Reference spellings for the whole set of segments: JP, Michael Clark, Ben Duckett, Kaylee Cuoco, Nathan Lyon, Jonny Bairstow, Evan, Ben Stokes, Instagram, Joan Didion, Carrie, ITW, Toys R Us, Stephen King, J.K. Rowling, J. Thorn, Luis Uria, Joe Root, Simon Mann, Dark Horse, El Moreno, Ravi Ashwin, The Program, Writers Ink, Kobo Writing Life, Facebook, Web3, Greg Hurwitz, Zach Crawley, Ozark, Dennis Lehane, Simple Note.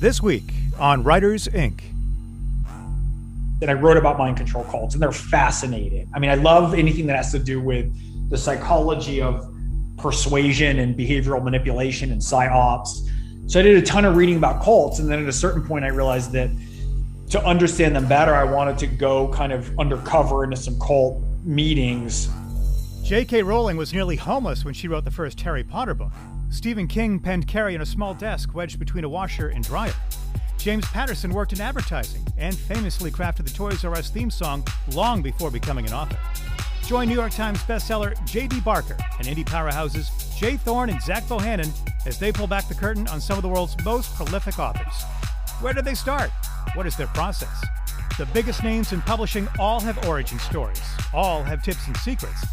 This week on Writers Ink. That I wrote about mind control cults, and they're fascinating. I mean, I love anything that has to do with the psychology of persuasion and behavioral manipulation and psyops. So I did a ton of reading about cults, and then at a certain point I realized that to understand them better, I wanted to go kind of undercover into some cult meetings. J.K. Rowling was nearly homeless when she wrote the first Harry Potter book. Stephen King penned Carrie in a small desk wedged between a washer and dryer. James Patterson worked in advertising and famously crafted the Toys R Us theme song long before becoming an author. Join New York Times bestseller J.D. Barker and indie powerhouses J. Thorn and Zach Bohannon as they pull back the curtain on some of the world's most prolific authors. Where did they start? What is their process? The biggest names in publishing all have origin stories, all have tips and secrets.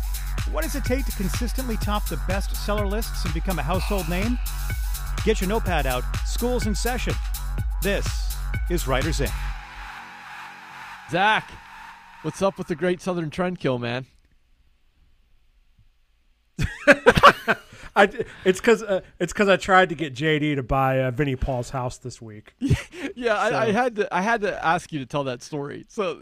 What does it take to consistently top the bestseller lists and become a household name? Get your notepad out. School's in session. This is Writers Ink. Zach, what's up with the Great Southern Trendkill, man? It's because I tried to get JD to buy Vinnie Paul's house this week. Yeah, so. I had to ask you to tell that story. So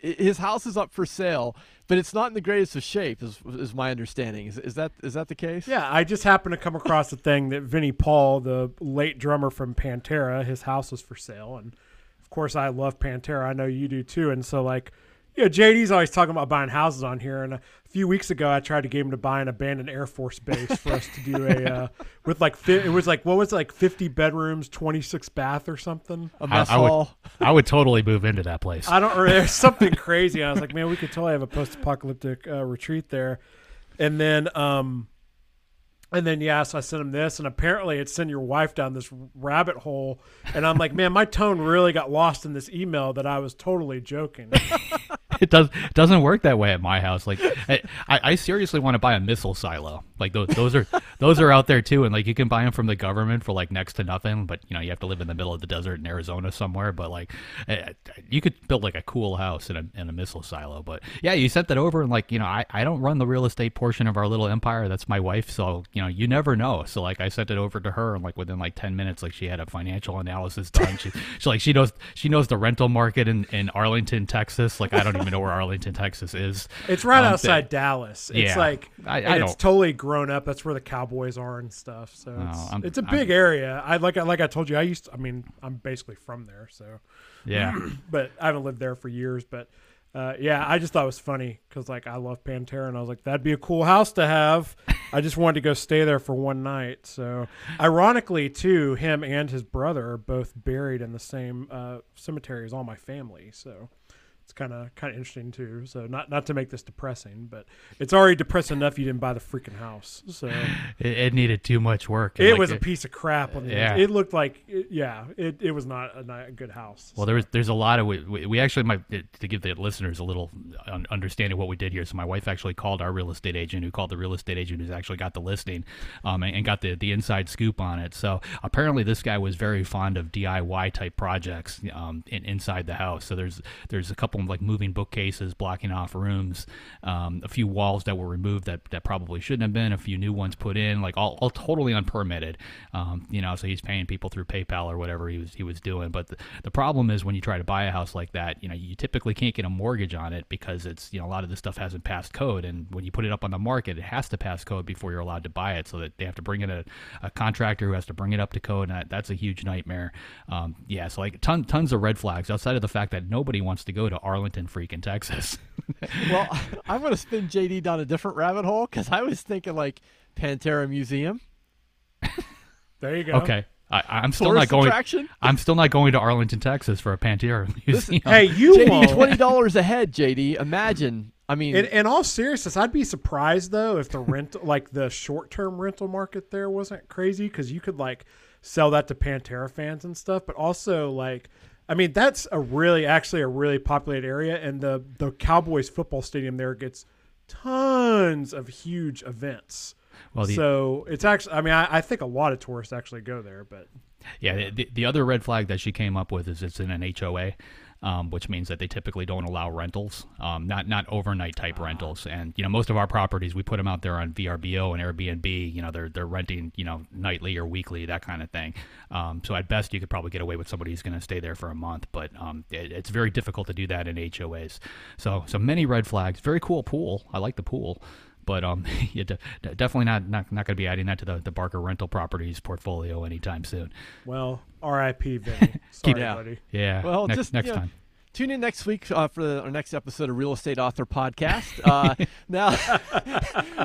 his house is up for sale, but it's not in the greatest of shape, is my understanding. Is that the case? Yeah, I just happened to come across the thing that Vinnie Paul, the late drummer from Pantera, his house was for sale, and of course I love Pantera. I know you do too, and so like, you know, JD's always talking about buying houses on here, and a few weeks ago I tried to get him to buy an abandoned Air Force base for us to do a with like it was like 50 bedrooms, 26 bath or something. A mess hall. I would totally move into that place. There's something crazy. I was like, man, we could totally have a post-apocalyptic retreat there. And then so I sent him this, and apparently it sent your wife down this rabbit hole. And I'm like, man, my tone really got lost in this email that I was totally joking. It doesn't work that way at my house. Like, I seriously want to buy a missile silo. Like those are out there too, and like you can buy them from the government for like next to nothing. But you know, you have to live in the middle of the desert in Arizona somewhere. But like, you could build like a cool house in a missile silo. But yeah, you sent that over, and like, you know, I don't run the real estate portion of our little empire. That's my wife. So you know, you never know. So like, I sent it over to her, and like within like 10 minutes, like she had a financial analysis done. She knows the rental market in Arlington, Texas. Like, I don't even know where Arlington, Texas is. It's right outside Dallas. It's like it's totally grown up. That's where the Cowboys are and stuff. So it's a big area. I told you, I'm basically from there. So yeah, but I haven't lived there for years. But yeah, I just thought it was funny because like I love Pantera, and I was like, that'd be a cool house to have. I just wanted to go stay there for one night. So ironically, too, him and his brother are both buried in the same cemetery as all my family. So. It's kind of interesting too. So not to make this depressing, but it's already depressing enough you didn't buy the freaking house. So it needed too much work. It was a piece of crap. It looked like it was not a good house. Well, so. there's a lot of we actually to give the listeners a little understanding what we did here. So my wife actually called our real estate agent, who called the real estate agent who's actually got the listing, and got the inside scoop on it. So apparently this guy was very fond of DIY type projects inside the house. So there's a couple. Like moving bookcases, blocking off rooms, a few walls that were removed that probably shouldn't have been, a few new ones put in, like all totally unpermitted. You know, so he's paying people through PayPal or whatever he was doing. But the problem is when you try to buy a house like that, you know, you typically can't get a mortgage on it because it's, you know, a lot of this stuff hasn't passed code. And when you put it up on the market, it has to pass code before you're allowed to buy it. So that they have to bring in a contractor who has to bring it up to code. And that's a huge nightmare. Yeah, so like tons of red flags outside of the fact that nobody wants to go to Arlington, freaking Texas. Well, I'm going to spin JD down a different rabbit hole because I was thinking like Pantera Museum. There you go. Okay. I'm still not going. I'm still not going to Arlington, Texas for a Pantera Museum. Hey, you JD, won't. $20 a head, JD. Imagine. I mean, in all seriousness, I'd be surprised though if the the short-term rental market there wasn't crazy because you could like sell that to Pantera fans and stuff, but also like. I mean, that's a really populated area, and the Cowboys football stadium there gets tons of huge events. Well, so it's actually, I mean, I think a lot of tourists actually go there, but yeah. The other red flag that she came up with is it's in an HOA, which means that they typically don't allow rentals, not overnight type rentals. And, you know, most of our properties, we put them out there on VRBO and Airbnb, you know, they're renting, you know, nightly or weekly, that kind of thing. So at best you could probably get away with somebody who's going to stay there for a month, but it's very difficult to do that in HOAs. So many red flags. Very cool pool. I like the pool. But definitely not going to be adding that to the Barker rental properties portfolio anytime soon. Well, R.I.P. Vinnie. Sorry, buddy. Yeah. Well, next time. Tune in next week for our next episode of Real Estate Author Podcast. Now,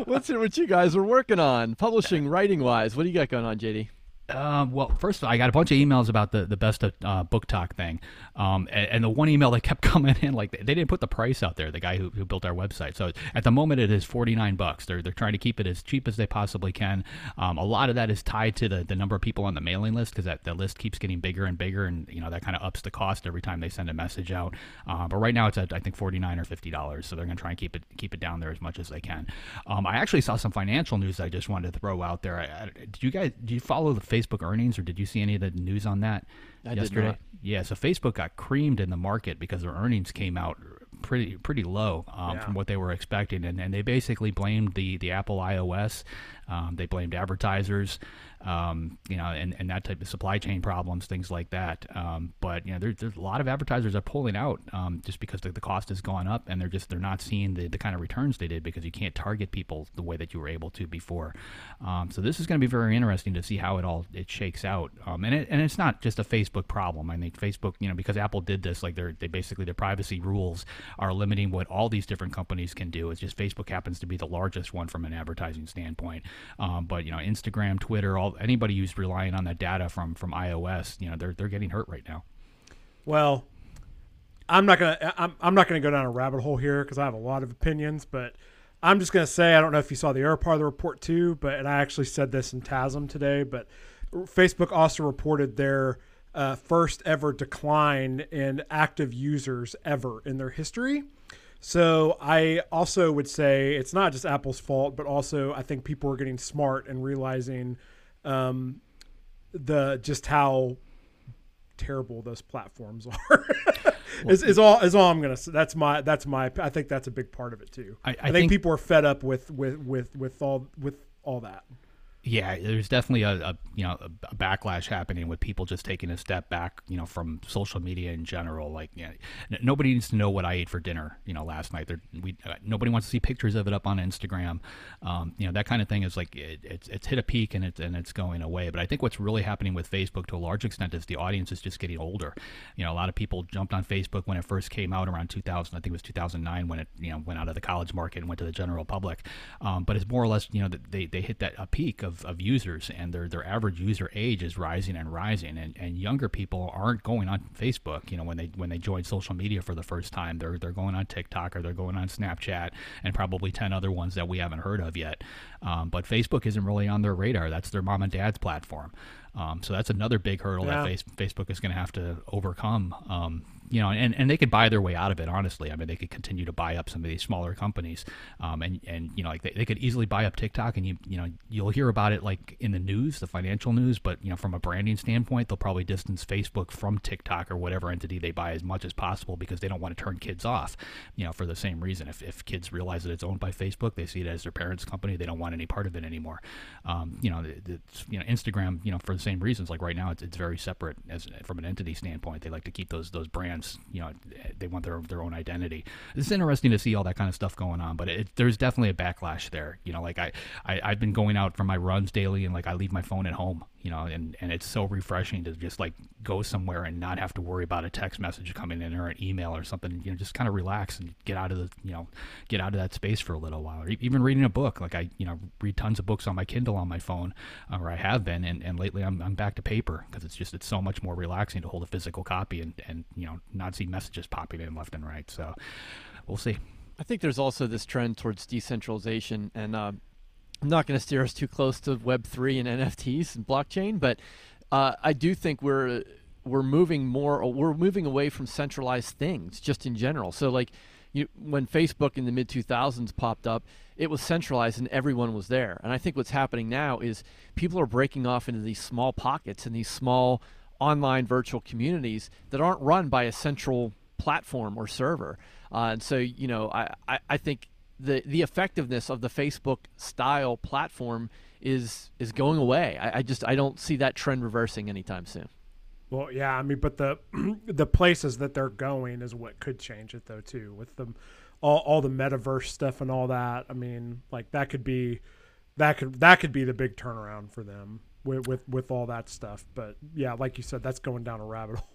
let's hear what you guys are working on, publishing, writing-wise. What do you got going on, J.D.? Well, first of all, I got a bunch of emails about the best of book talk thing. And the one email that kept coming in, like they didn't put the price out there, the guy who built our website. So at the moment it is $49. They're trying to keep it as cheap as they possibly can. A lot of that is tied to the number of people on the mailing list, because that list keeps getting bigger and bigger, and you know that kind of ups the cost every time they send a message out. But right now it's at I think $49 or $50. So they're going to try and keep it down there as much as they can. I actually saw some financial news that I just wanted to throw out there. Do you follow the Facebook earnings, or did you see any of the news on that yesterday? Did not. Yeah, so Facebook got creamed in the market because their earnings came out pretty low from what they were expecting, and they basically blamed the Apple iOS. They blamed advertisers, you know, and that type of supply chain problems, things like that. But you know, there's a lot of advertisers are pulling out just because the cost has gone up, and they're not seeing the kind of returns they did because you can't target people the way that you were able to before. So this is going to be very interesting to see how it all shakes out. And it's not just a Facebook problem. I think Facebook, you know, because Apple did this, like they basically their privacy rules are limiting what all these different companies can do. It's just Facebook happens to be the largest one from an advertising standpoint. But you know, Instagram, Twitter, anybody who's relying on that data from iOS, you know, they're getting hurt right now. Well, I'm not gonna go down a rabbit hole here because I have a lot of opinions, but I'm just gonna say I don't know if you saw the other part of the report too, but and I actually said this in TASM today, but Facebook also reported their first ever decline in active users ever in their history. So I also would say it's not just Apple's fault, but also I think people are getting smart and realizing just how terrible those platforms are. is all I'm gonna say. That's my. I think that's a big part of it too. I think people are fed up with all that. Yeah, there's definitely a backlash happening with people just taking a step back, you know, from social media in general. Like, you know, nobody needs to know what I ate for dinner, you know, last night. Nobody wants to see pictures of it up on Instagram. You know, that kind of thing is like it's hit a peak and it's going away. But I think what's really happening with Facebook to a large extent is the audience is just getting older. You know, a lot of people jumped on Facebook when it first came out around 2000. I think it was 2009 when it, you know, went out of the college market and went to the general public. But it's more or less, you know, they hit that a peak of users, and their average user age is rising, and younger people aren't going on Facebook. You know, when they join social media for the first time, they're going on TikTok or they're going on Snapchat and probably 10 other ones that we haven't heard of yet. But Facebook isn't really on their radar. That's their mom and dad's platform. So that's another big hurdle that Facebook is going to have to overcome. You know, and they could buy their way out of it, honestly. I mean, they could continue to buy up some of these smaller companies, and you know, like they could easily buy up TikTok, and you know you'll hear about it like in the news, the financial news. But you know, from a branding standpoint, they'll probably distance Facebook from TikTok or whatever entity they buy as much as possible because they don't want to turn kids off. You know, for the same reason, if kids realize that it's owned by Facebook, they see it as their parents' company. They don't want any part of it anymore. You know, Instagram, you know, for the same reasons. Like right now, it's very separate as from an entity standpoint. They like to keep those brands. You know, they want their own identity. It's interesting to see all that kind of stuff going on, but there's definitely a backlash there. You know, like I've been going out for my runs daily, and like I leave my phone at home, you know, and it's so refreshing to just like go somewhere and not have to worry about a text message coming in or an email or something. You know, just kind of relax and get out of that space for a little while, or even reading a book. Like I, you know, read tons of books on my Kindle on my phone, or I have been, and lately I'm back to paper because it's so much more relaxing to hold a physical copy and you know, not see messages popping in left and right. So we'll see. I think there's also this trend towards decentralization, and I'm not going to steer us too close to Web3 and NFTs and blockchain, but I do think we're moving away from centralized things just in general. So like when Facebook in the mid-2000s popped up, it was centralized and everyone was there. And I think what's happening now is people are breaking off into these small pockets and these small online virtual communities that aren't run by a central platform or server. And so, you know, I think the effectiveness of the Facebook style platform is going away. I don't see that trend reversing anytime soon. Well, yeah, I mean, but the places that they're going is what could change it, though, too, with the all the metaverse stuff and all that. I mean, like that could be the big turnaround for them with all that stuff. But yeah, like you said, that's going down a rabbit hole.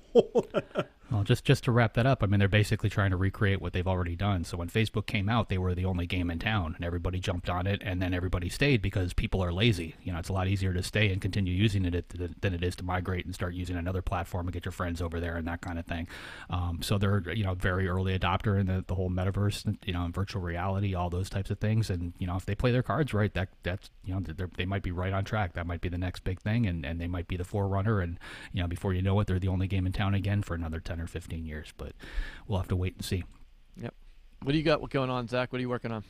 Well, just to wrap that up, I mean, they're basically trying to recreate what they've already done. So when Facebook came out, they were the only game in town, and everybody jumped on it, and then everybody stayed because people are lazy. You know, it's a lot easier to stay and continue using it than it is to migrate and start using another platform and get your friends over there and that kind of thing. So they're, you know, very early adopter in the whole metaverse, you know, and virtual reality, all those types of things. And, you know, if they play their cards right, that's, you know, they might be right on track. That might be the next big thing, and they might be the forerunner. And, you know, before you know it, they're the only game in town again for another 10 or 15 years, but we'll have to wait and see. Yep. What do you got going on, Zach? What are you working on?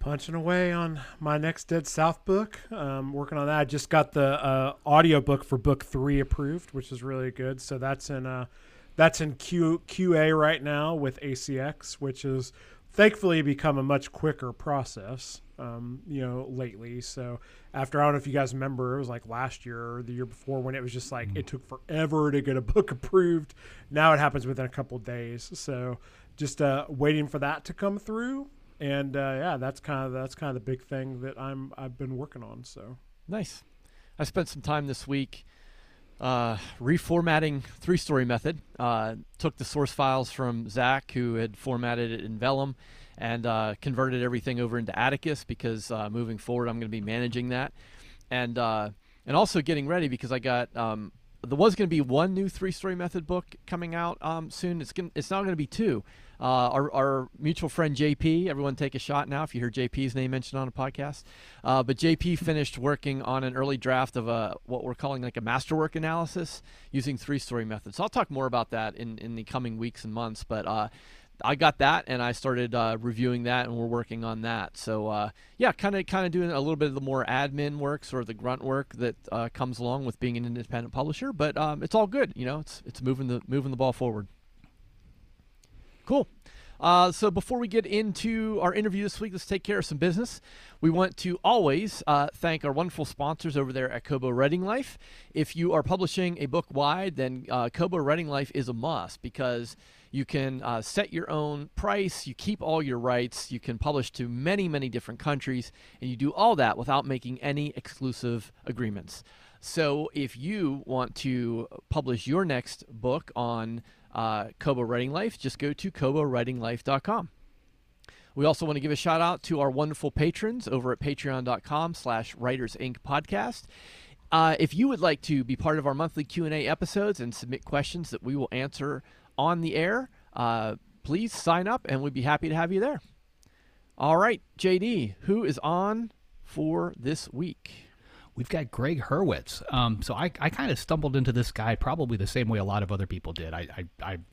Punching away on my next Dead South book. Working on that. I just got the audiobook for book 3 approved, which is really good. So that's in QA right now with ACX, which is thankfully become a much quicker process, you know, lately. So after, I don't know if you guys remember, it was like last year or the year before when it was just like, it took forever to get a book approved. Now it happens within a couple of days. So just waiting for that to come through. And yeah, that's kind of the big thing that I've been working on. So nice. I spent some time this week reformatting Three-Story Method. Took the source files from Zach, who had formatted it in Vellum, and converted everything over into Atticus, because moving forward I'm going to be managing that, and also getting ready, because I got there was going to be one new Three-Story Method book coming out soon. It's not going to be two. Our mutual friend JP, everyone take a shot now if you hear JP's name mentioned on a podcast. But JP finished working on an early draft of what we're calling like a masterwork analysis using Three-Story Method. So I'll talk more about that in the coming weeks and months. But I got that, and I started reviewing that, and we're working on that. So yeah, kind of doing a little bit of the more admin work, sort of the grunt work that comes along with being an independent publisher. But it's all good, you know. It's moving the ball forward. Cool. So before we get into our interview this week, let's take care of some business. We want to always thank our wonderful sponsors over there at Kobo Writing Life. If you are publishing a book wide, then Kobo Writing Life is a must, because you can set your own price, you keep all your rights, you can publish to many, many different countries, and you do all that without making any exclusive agreements. So if you want to publish your next book on Kobo Writing Life, just go to KoboWritingLife.com. We also want to give a shout out to our wonderful patrons over at Patreon.com/WritersInkPodcast. If you would like to be part of our monthly Q&A episodes and submit questions that we will answer on the air, please sign up, and we'd be happy to have you there. All right, JD, who is on for this week? We've got Greg Hurwitz. So I kind of stumbled into this guy probably the same way a lot of other people did. I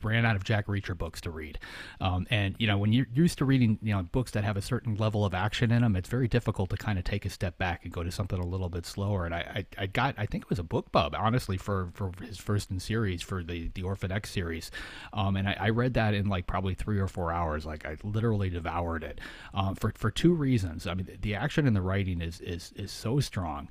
ran out of Jack Reacher books to read. And, you know, when you're used to reading, you know, books that have a certain level of action in them, it's very difficult to kind of take a step back and go to something a little bit slower. And I think it was a BookBub, honestly, for his first in series, for the Orphan X series. And I read that in like probably 3 or 4 hours. Like, I literally devoured it for two reasons. I mean, the action in the writing is so strong.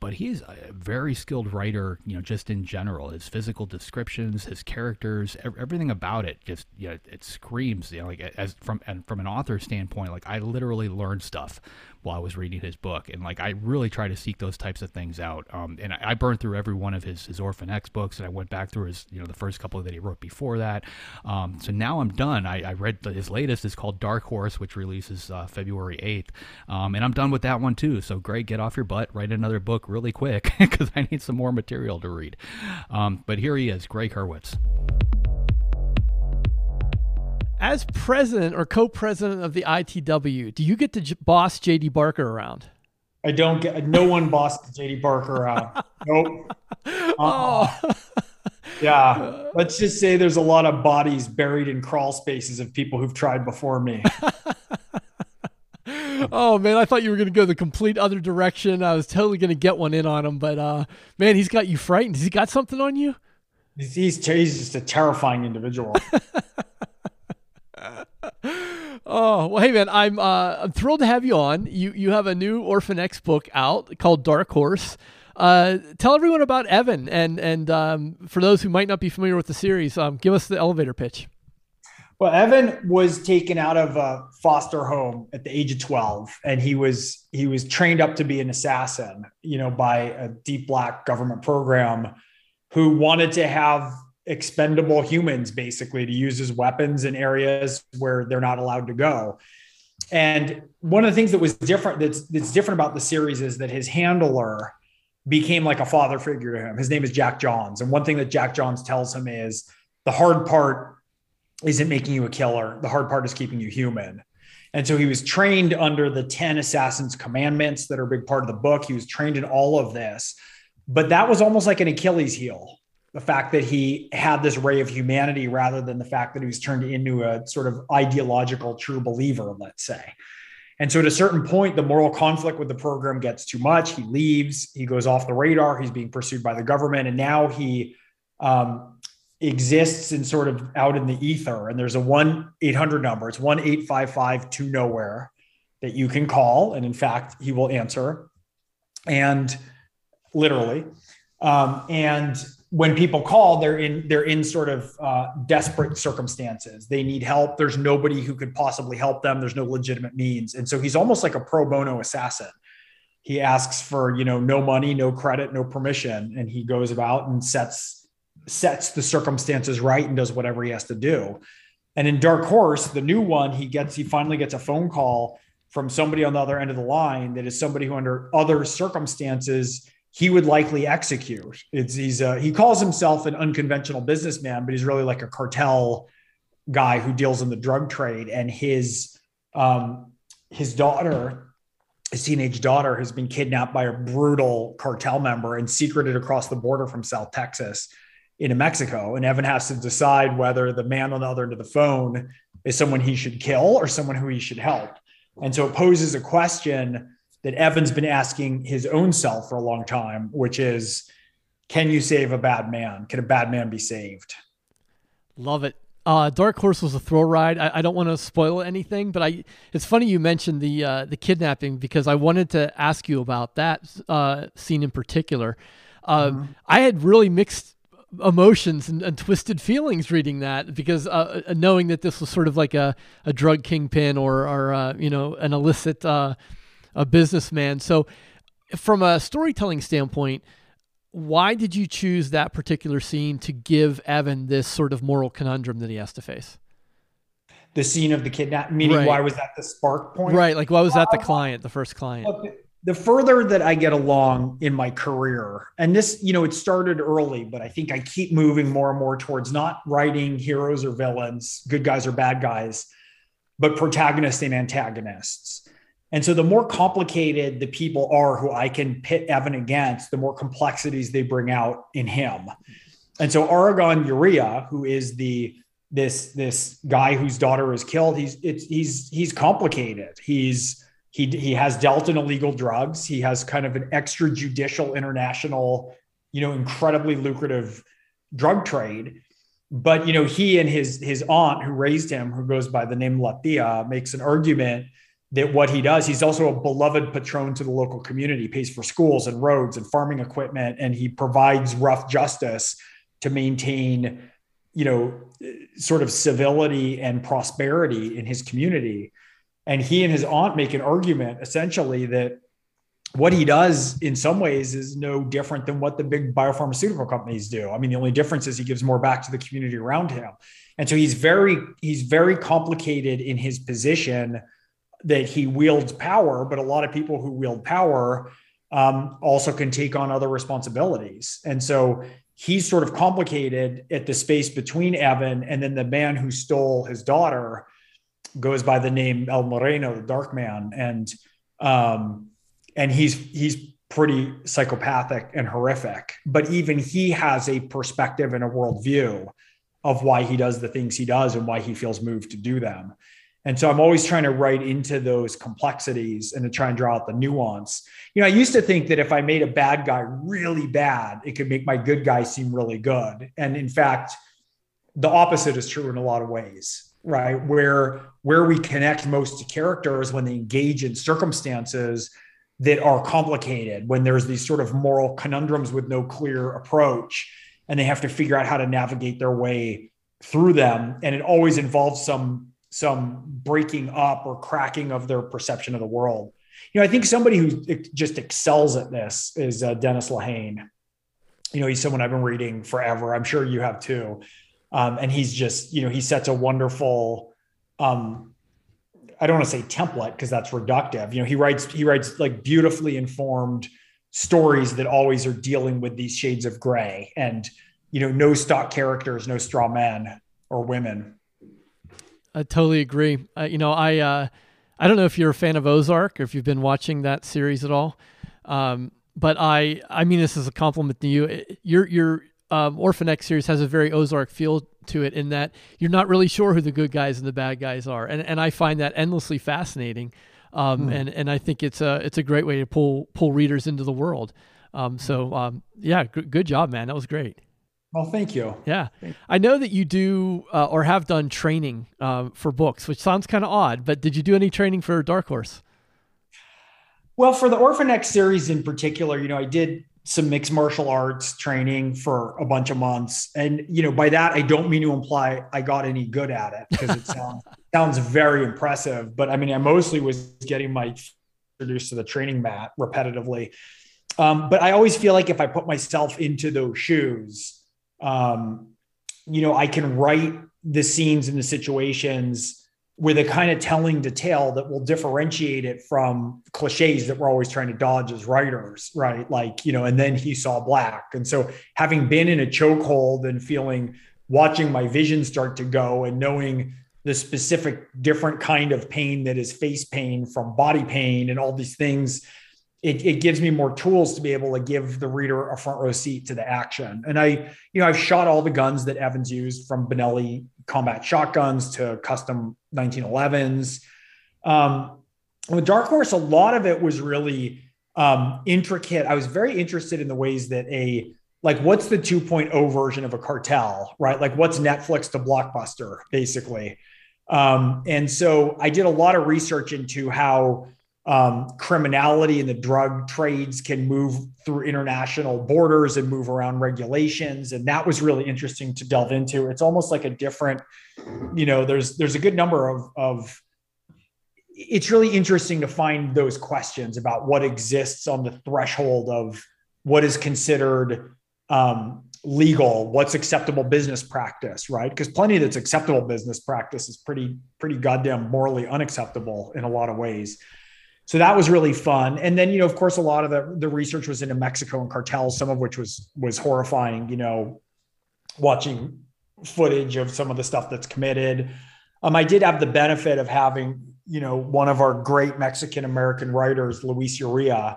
But he's a very skilled writer, you know, just in general. His physical descriptions, his characters, everything about it, just, you know, it screams, you know, like from an author standpoint, like, I literally learned stuff while I was reading his book. And like, I really try to seek those types of things out. And I burned through every one of his Orphan X books, and I went back through his, you know, the first couple that he wrote before that. So now I'm done. I read his latest is called Dark Horse, which releases February 8th. And I'm done with that one too. So Greg, get off your butt, write another book really quick, because I need some more material to read. But here he is, Greg Hurwitz. As president or co-president of the ITW, do you get to boss J.D. Barker around? I don't get. No one bosses J.D. Barker around. Nope. Oh. Yeah. Let's just say there's a lot of bodies buried in crawl spaces of people who've tried before me. Oh, man, I thought you were going to go the complete other direction. I was totally going to get one in on him. But, man, he's got you frightened. Has he got something on you? He's just a terrifying individual. Oh, well, hey, man, I'm thrilled to have you on. You have a new Orphan X book out called Dark Horse. Tell everyone about Evan. And for those who might not be familiar with the series, give us the elevator pitch. Well, Evan was taken out of a foster home at the age of 12, and he was trained up to be an assassin, by a deep black government program who wanted to have expendable humans, basically, to use as weapons in areas where they're not allowed to go. And one of the things that was different, that's different about the series, is that his handler became like a father figure to him. His name is Jack Johns. And one thing that Jack Johns tells him is the hard part isn't making you a killer. The hard part is keeping you human. And so he was trained under the 10 Assassin's Commandments that are a big part of the book. He was trained in all of this, but that was almost like an Achilles heel. The fact that he had this ray of humanity rather than the fact that he was turned into a sort of ideological true believer, let's say. And so at a certain point, the moral conflict with the program gets too much. He leaves, he goes off the radar, he's being pursued by the government. And now he exists in sort of out in the ether. And there's a 1-800 number. It's 1-855-2-nowhere that you can call. And in fact, he will answer. And literally. When people call, they're in sort of desperate circumstances. They need help. There's nobody who could possibly help them. There's no legitimate means. And so he's almost like a pro bono assassin. He asks for, no money, no credit, no permission. And he goes about and sets the circumstances right and does whatever he has to do. And in Dark Horse, the new one, he finally gets a phone call from somebody on the other end of the line that is somebody who under other circumstances he would likely execute. He calls himself an unconventional businessman, but he's really like a cartel guy who deals in the drug trade. And his teenage daughter has been kidnapped by a brutal cartel member and secreted across the border from South Texas into Mexico. And Evan has to decide whether the man on the other end of the phone is someone he should kill or someone who he should help. And so it poses a question that Evan's been asking his own self for a long time, which is, can you save a bad man? Can a bad man be saved? Love it. Dark Horse was a thrill ride. I don't want to spoil anything, but it's funny you mentioned the kidnapping, because I wanted to ask you about that scene in particular. I had really mixed emotions and twisted feelings reading that, because knowing that this was sort of like a drug kingpin or an illicit... a businessman. So from a storytelling standpoint, why did you choose that particular scene to give Evan this sort of moral conundrum that he has to face? The scene of the kidnap, meaning right. Why was that the spark point? Right. Like, why was that the first client? The further that I get along in my career, and this, it started early, but I think I keep moving more and more towards not writing heroes or villains, good guys or bad guys, but protagonists and antagonists. And so the more complicated the people are who I can pit Evan against, the more complexities they bring out in him. And so Aragon Urea, who is this guy whose daughter is killed, he's complicated. He has dealt in illegal drugs. He has kind of an extrajudicial international, incredibly lucrative drug trade. But, he and his aunt who raised him, who goes by the name Latia, makes an argument that what he does, he's also a beloved patron to the local community, pays for schools and roads and farming equipment. And he provides rough justice to maintain, sort of civility and prosperity in his community. And he and his aunt make an argument essentially that what he does in some ways is no different than what the big biopharmaceutical companies do. I mean, the only difference is he gives more back to the community around him. And so he's very complicated in his position that he wields power, but a lot of people who wield power also can take on other responsibilities. And so he's sort of complicated at the space between Evan and then the man who stole his daughter, goes by the name El Moreno, the Dark Man. And he's pretty psychopathic and horrific, but even he has a perspective and a worldview of why he does the things he does and why he feels moved to do them. And so I'm always trying to write into those complexities and to try and draw out the nuance. You know, I used to think that if I made a bad guy really bad, it could make my good guy seem really good. And in fact, the opposite is true in a lot of ways, right? Where we connect most to characters when they engage in circumstances that are complicated, when there's these sort of moral conundrums with no clear approach, and they have to figure out how to navigate their way through them. And it always involves some breaking up or cracking of their perception of the world. You know, I think somebody who just excels at this is Dennis Lehane. You know, he's someone I've been reading forever. I'm sure you have too. And he's just, you know, he sets a wonderful, I don't want to say template because that's reductive. You know, he writes like beautifully informed stories that always are dealing with these shades of gray and, you know, no stock characters, no straw men or women. I totally agree. I don't know if you're a fan of Ozark or if you've been watching that series at all, but I mean this is a compliment to you. Your Orphan X series has a very Ozark feel to it in that you're not really sure who the good guys and the bad guys are, and I find that endlessly fascinating. And I think it's a great way to pull readers into the world. Good job, man. That was great. Well, thank you. Yeah. I know that you do or have done training for books, which sounds kind of odd, but did you do any training for Dark Horse? Well, for the Orphan X series in particular, you know, I did some mixed martial arts training for a bunch of months. And, you know, by that, I don't mean to imply I got any good at it because it sounds very impressive. But I mean, I mostly was getting my introduced to the training mat repetitively. But I always feel like if I put myself into those shoes, you know, I can write the scenes and the situations with a kind of telling detail that will differentiate it from cliches that we're always trying to dodge as writers, right? Like, you know, and then he saw black. And so having been in a chokehold and watching my vision start to go and knowing the specific different kind of pain that is face pain from body pain and all these things, it gives me more tools to be able to give the reader a front row seat to the action. And I've shot all the guns that Evan's used, from Benelli combat shotguns to custom 1911s. With Dark Horse, a lot of it was really intricate. I was very interested in the ways that what's the 2.0 version of a cartel, right? Like what's Netflix to Blockbuster, basically. And so I did a lot of research into how criminality and the drug trades can move through international borders and move around regulations. And that was really interesting to delve into. It's almost like a different, you know, there's a good number of it's really interesting to find those questions about what exists on the threshold of what is considered legal, what's acceptable business practice, right? Because plenty that's acceptable business practice is pretty goddamn morally unacceptable in a lot of ways. So that was really fun. And then, you know, of course, a lot of the research was into Mexico and cartels, some of which was horrifying, you know, watching footage of some of the stuff that's committed. I did have the benefit of having, you know, one of our great Mexican-American writers, Luis Uria,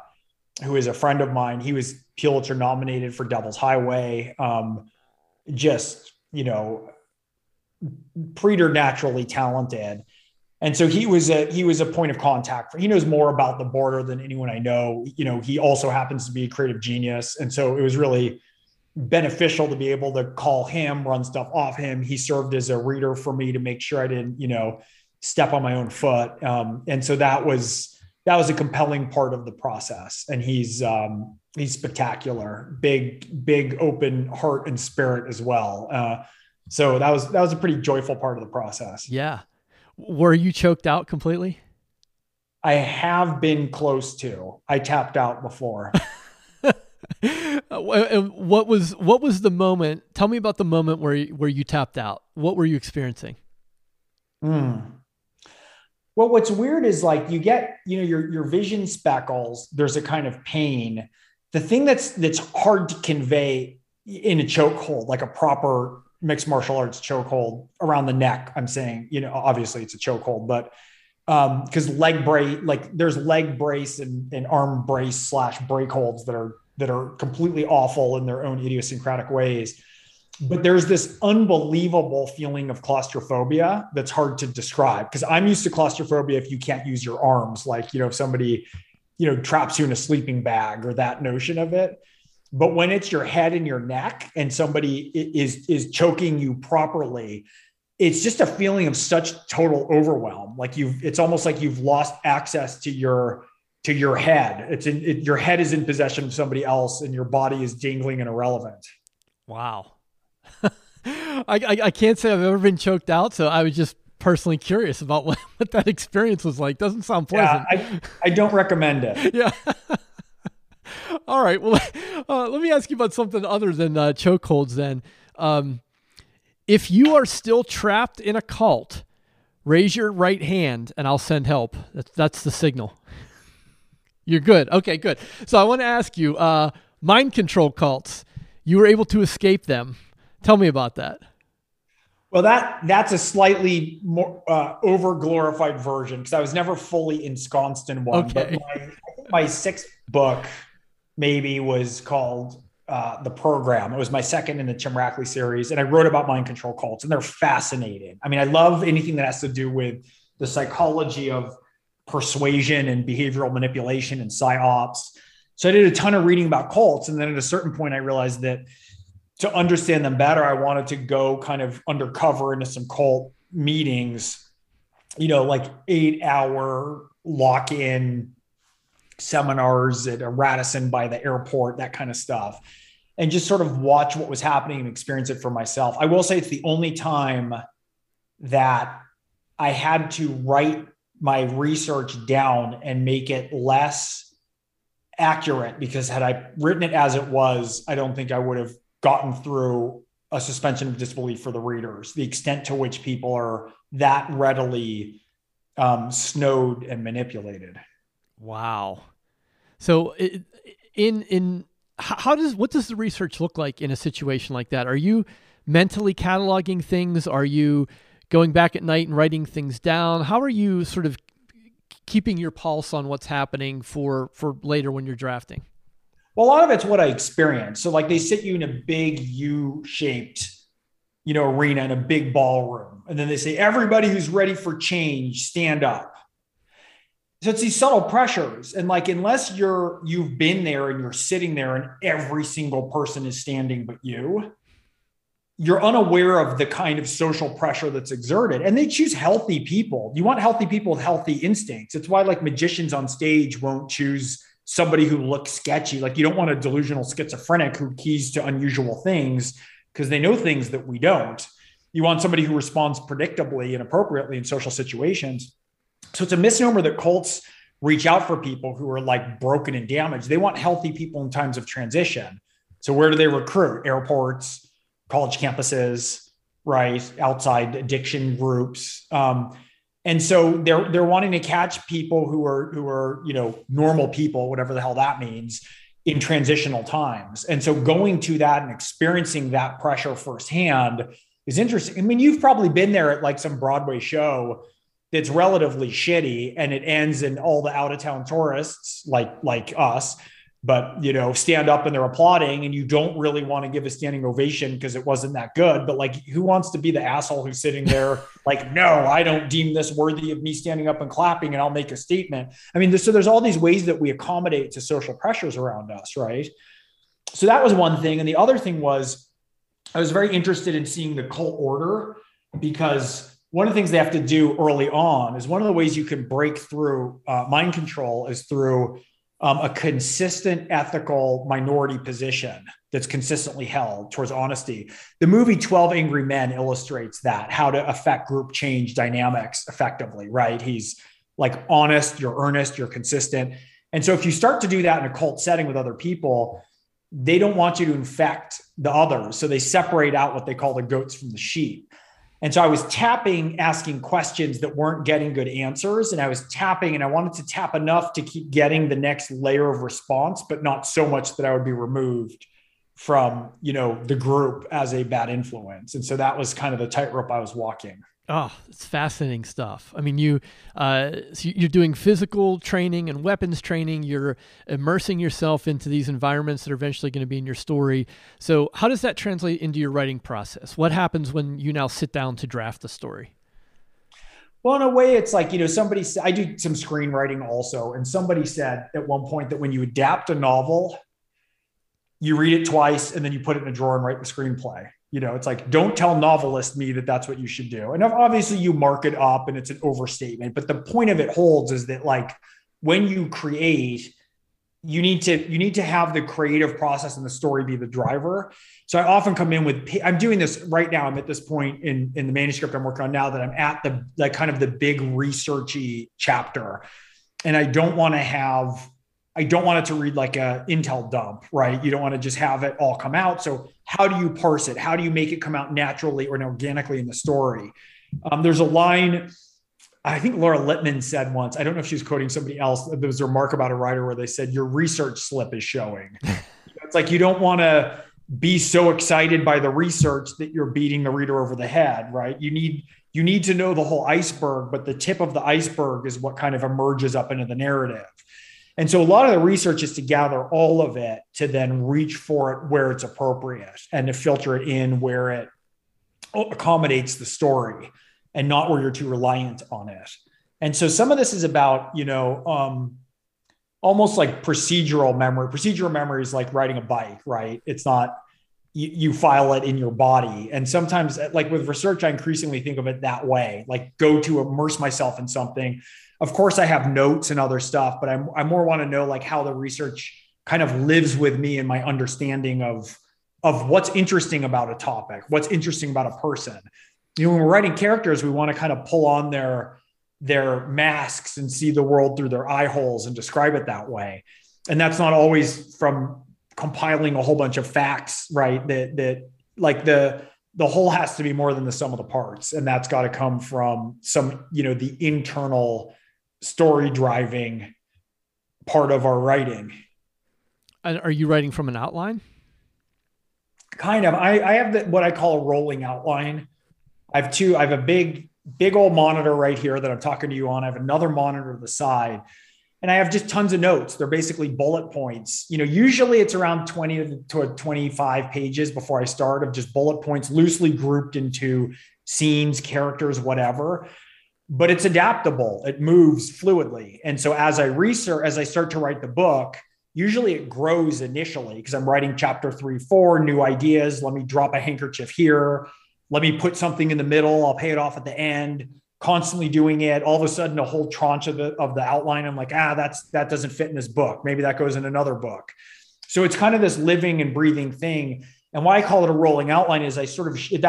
who is a friend of mine. He was Pulitzer nominated for Devil's Highway. Just, you know, preternaturally talented. And so he was a point of contact for, he knows more about the border than anyone I know. You know, he also happens to be a creative genius. And so it was really beneficial to be able to call him, run stuff off him. He served as a reader for me to make sure I didn't, you know, step on my own foot. And so that was a compelling part of the process. And he's spectacular, big open heart and spirit as well. So that was a pretty joyful part of the process. Yeah. Were you choked out completely? I have been close to. I tapped out before. What was the moment? Tell me about the moment where you tapped out. What were you experiencing? Well, what's weird is like you get, you know, your vision speckles. There's a kind of pain. The thing that's hard to convey in a chokehold, like a proper mixed martial arts chokehold around the neck. I'm saying, you know, obviously it's a chokehold, but Because leg brace, like there's leg brace and arm brace slash break holds that are completely awful in their own idiosyncratic ways. But there's this unbelievable feeling of claustrophobia that's hard to describe, because I'm used to claustrophobia if you can't use your arms, like, you know, if somebody, you know, traps you in a sleeping bag or that notion of it. But when it's your head and your neck and somebody is choking you properly, it's just a feeling of such total overwhelm. Like it's almost like you've lost access to your head. Your head is in possession of somebody else and your body is dangling and irrelevant. Wow. I can't say I've ever been choked out. So I was just personally curious about what that experience was like. Doesn't sound pleasant. Yeah, I don't recommend it. Yeah. All right. Well, let me ask you about something other than chokeholds then. If you are still trapped in a cult, raise your right hand and I'll send help. That's the signal. You're good. Okay, good. So I want to ask you, mind control cults, you were able to escape them. Tell me about that. Well, that's a slightly more over-glorified version, because I was never fully ensconced in one. Okay. But my sixth book maybe was called... The Program. It was my second in the Tim Rackley series. And I wrote about mind control cults, and they're fascinating. I mean, I love anything that has to do with the psychology of persuasion and behavioral manipulation and psyops. So I did a ton of reading about cults. And then at a certain point, I realized that to understand them better, I wanted to go kind of undercover into some cult meetings, you know, like 8-hour lock-in seminars at a Radisson by the airport, that kind of stuff, and just sort of watch what was happening and experience it for myself. I will say it's the only time that I had to write my research down and make it less accurate, because had I written it as it was, I don't think I would have gotten through a suspension of disbelief for the readers, the extent to which people are that readily snowed and manipulated. Wow. So what does the research look like in a situation like that? Are you mentally cataloging things? Are you going back at night and writing things down? How are you sort of keeping your pulse on what's happening for later when you're drafting? Well, a lot of it's what I experienced. So like they sit you in a big U-shaped, you know, arena in a big ballroom. And then they say, everybody who's ready for change, stand up. So it's these subtle pressures. And like, unless you've been there and you're sitting there and every single person is standing but you're unaware of the kind of social pressure that's exerted. And they choose healthy people. You want healthy people with healthy instincts. It's why like magicians on stage won't choose somebody who looks sketchy. Like you don't want a delusional schizophrenic who keys to unusual things, because they know things that we don't. You want somebody who responds predictably and appropriately in social situations. So it's a misnomer that cults reach out for people who are like broken and damaged. They want healthy people in times of transition. So where do they recruit? Airports, college campuses, right? Outside addiction groups. And so they're wanting to catch people who are, you know, normal people, whatever the hell that means, in transitional times. And so going to that and experiencing that pressure firsthand is interesting. I mean, you've probably been there at like some Broadway show that's relatively shitty and it ends in all the out of town tourists like us, but, you know, stand up and they're applauding, and you don't really want to give a standing ovation because it wasn't that good. But like, who wants to be the asshole who's sitting there like, no, I don't deem this worthy of me standing up and clapping and I'll make a statement. I mean, so there's all these ways that we accommodate to social pressures around us. Right. So that was one thing. And the other thing was, I was very interested in seeing the cult order, because one of the things they have to do early on is one of the ways you can break through mind control is through a consistent ethical minority position that's consistently held towards honesty. The movie 12 Angry Men illustrates that, how to affect group change dynamics effectively, right? He's like honest, you're earnest, you're consistent. And so if you start to do that in a cult setting with other people, they don't want you to infect the others. So they separate out what they call the goats from the sheep. And so I was tapping, asking questions that weren't getting good answers. And I was tapping, and I wanted to tap enough to keep getting the next layer of response, but not so much that I would be removed from, you know, the group as a bad influence. And so that was kind of the tightrope I was walking. Oh, it's fascinating stuff. I mean, so you're doing physical training and weapons training. You're immersing yourself into these environments that are eventually going to be in your story. So how does that translate into your writing process? What happens when you now sit down to draft the story? Well, in a way, it's like, I do some screenwriting also. And somebody said at one point that when you adapt a novel, you read it twice and then you put it in a drawer and write the screenplay. It's like, don't tell novelist me that that's what you should do. And obviously you mark it up and it's an overstatement, but the point of it holds is that like when you create, you need to have the creative process and the story be the driver. So I often come in with, I'm doing this right now. I'm at this point in the manuscript I'm working on now that I'm at the kind of the big researchy chapter. And I don't want it to read like a intel dump, right? You don't want to just have it all come out. So how do you parse it? How do you make it come out naturally or organically in the story? There's a line, I think Laura Littman said once, I don't know if she was quoting somebody else. There was a remark about a writer where they said, your research slip is showing. It's like, you don't want to be so excited by the research that you're beating the reader over the head, right? You need to know the whole iceberg, but the tip of the iceberg is what kind of emerges up into the narrative. And so a lot of the research is to gather all of it to then reach for it where it's appropriate and to filter it in where it accommodates the story and not where you're too reliant on it. And so some of this is about, almost like procedural memory. Procedural memory is like riding a bike, right? It's not, you file it in your body. And sometimes like with research, I increasingly think of it that way, like go to immerse myself in something. Of course, I have notes and other stuff, but I more want to know like how the research kind of lives with me and my understanding of what's interesting about a topic, what's interesting about a person. When we're writing characters, we want to kind of pull on their masks and see the world through their eye holes and describe it that way. And that's not always from compiling a whole bunch of facts, right? That like the whole has to be more than the sum of the parts. And that's got to come from some, the internal story driving part of our writing. And are you writing from an outline? Kind of. I have what I call a rolling outline. I have a big old monitor right here that I'm talking to you on. I have another monitor to the side and I have just tons of notes. They're basically bullet points. Usually it's around 20 to 25 pages before I start of just bullet points loosely grouped into scenes, characters, whatever. But it's adaptable. It moves fluidly. And so as I start to write the book, usually it grows initially because I'm writing chapter 3, 4, new ideas. Let me drop a handkerchief here. Let me put something in the middle. I'll pay it off at the end, constantly doing it. All of a sudden, a whole tranche of the outline, I'm like, that doesn't fit in this book. Maybe that goes in another book. So it's kind of this living and breathing thing. And why I call it a rolling outline is I sort of,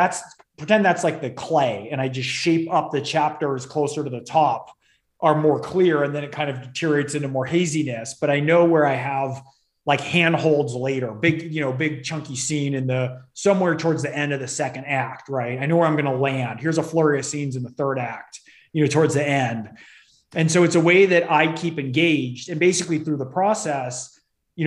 pretend that's like the clay and I just shape up the chapters closer to the top are more clear. And then it kind of deteriorates into more haziness, but I know where I have like handholds later, big chunky scene somewhere towards the end of the second act, right? I know where I'm going to land. Here's a flurry of scenes in the third act, towards the end. And so it's a way that I keep engaged and basically through the process,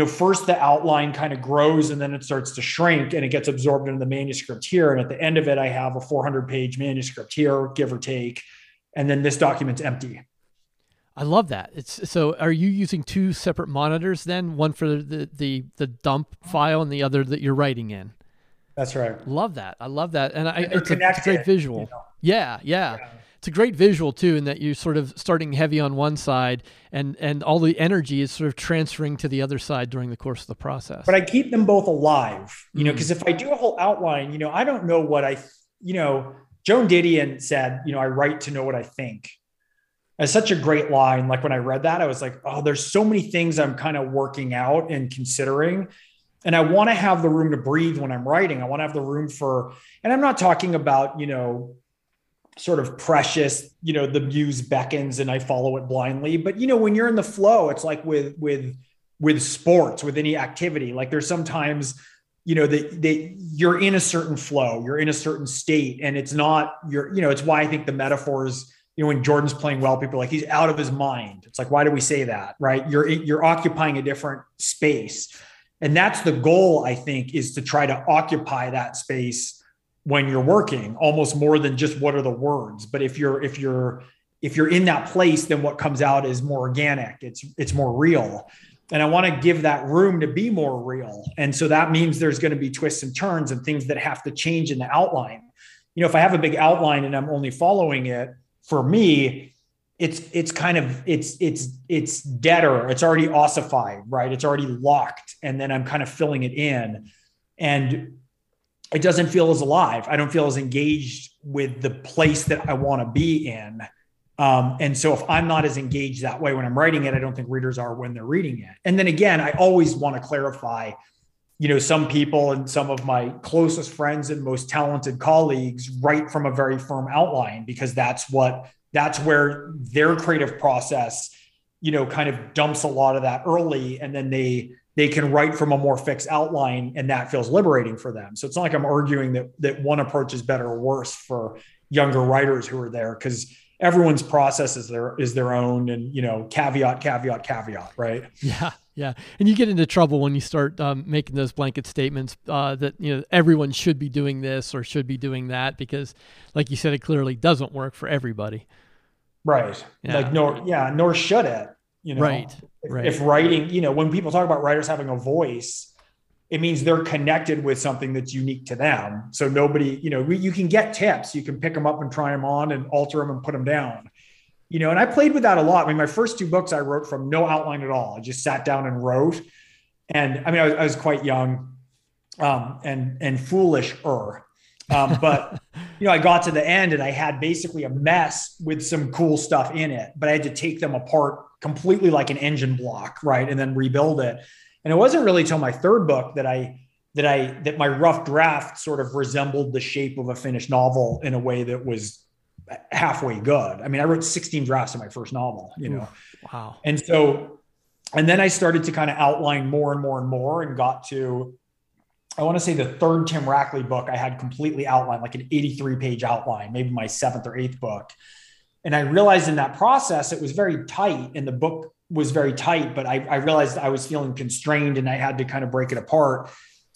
first the outline kind of grows and then it starts to shrink and it gets absorbed into the manuscript here. And at the end of it, I have a 400-page manuscript here, give or take. And then this document's empty. I love that. So are you using two separate monitors then? One for the dump file and the other that you're writing in? That's right. Love that. I love that. And it's a great visual. Yeah. It's a great visual too, in that you're sort of starting heavy on one side and all the energy is sort of transferring to the other side during the course of the process. But I keep them both alive, because if I do a whole outline, I don't know what Joan Didion said, I write to know what I think. That's such a great line. Like when I read that, I was like, oh, there's so many things I'm kind of working out and considering. And I want to have the room to breathe when I'm writing. I want to have the room for, and I'm not talking about, sort of precious, the muse beckons and I follow it blindly. But, when you're in the flow, it's like with sports, with any activity, like there's sometimes, that you're in a certain flow, you're in a certain state and it's not your, it's why I think the metaphors, when Jordan's playing well, people are like, he's out of his mind. It's like, why do we say that? Right. You're occupying a different space. And that's the goal, I think, is to try to occupy that space when you're working almost more than just what are the words. But if you're in that place, then what comes out is more organic. It's more real. And I want to give that room to be more real. And so that means there's going to be twists and turns and things that have to change in the outline. You know, if I have a big outline and I'm only following it, for me, it's deader. It's already ossified, right? It's already locked. And then I'm kind of filling it in and it doesn't feel as alive. I don't feel as engaged with the place that I want to be in. And so if I'm not as engaged that way when I'm writing it, I don't think readers are when they're reading it. And then again, I always want to clarify, you know, some people and some of my closest friends and most talented colleagues write from a very firm outline because that's where their creative process, you know, kind of dumps a lot of that early. And then they can write from a more fixed outline and that feels liberating for them. So it's not like I'm arguing that one approach is better or worse for younger writers who are there, because everyone's process is their own, and, you know, caveat, right? Yeah. Yeah. And you get into trouble when you start making those blanket statements that, you know, everyone should be doing this or should be doing that, because like you said, it clearly doesn't work for everybody. Right. Yeah. Like, nor should it, you know, right. If writing, you know, when people talk about writers having a voice, it means they're connected with something that's unique to them. So nobody, you know, you can get tips, you can pick them up and try them on and alter them and put them down. You know, and I played with that a lot. I mean, my first two books I wrote from no outline at all. I just sat down and wrote. And I mean, I was quite young and foolish-er. But, you know, I got to the end and I had basically a mess with some cool stuff in it, but I had to take them apart completely like an engine block, right? And then rebuild it. And it wasn't really till my third book that my rough draft sort of resembled the shape of a finished novel in a way that was halfway good. I mean, I wrote 16 drafts of my first novel, you know? Wow. And so, and then I started to kind of outline more and more and more, and got to, I want to say the third Tim Rackley book, I had completely outlined, like an 83-page outline, maybe my seventh or eighth book. And I realized in that process, it was very tight and the book was very tight, but I realized I was feeling constrained and I had to kind of break it apart.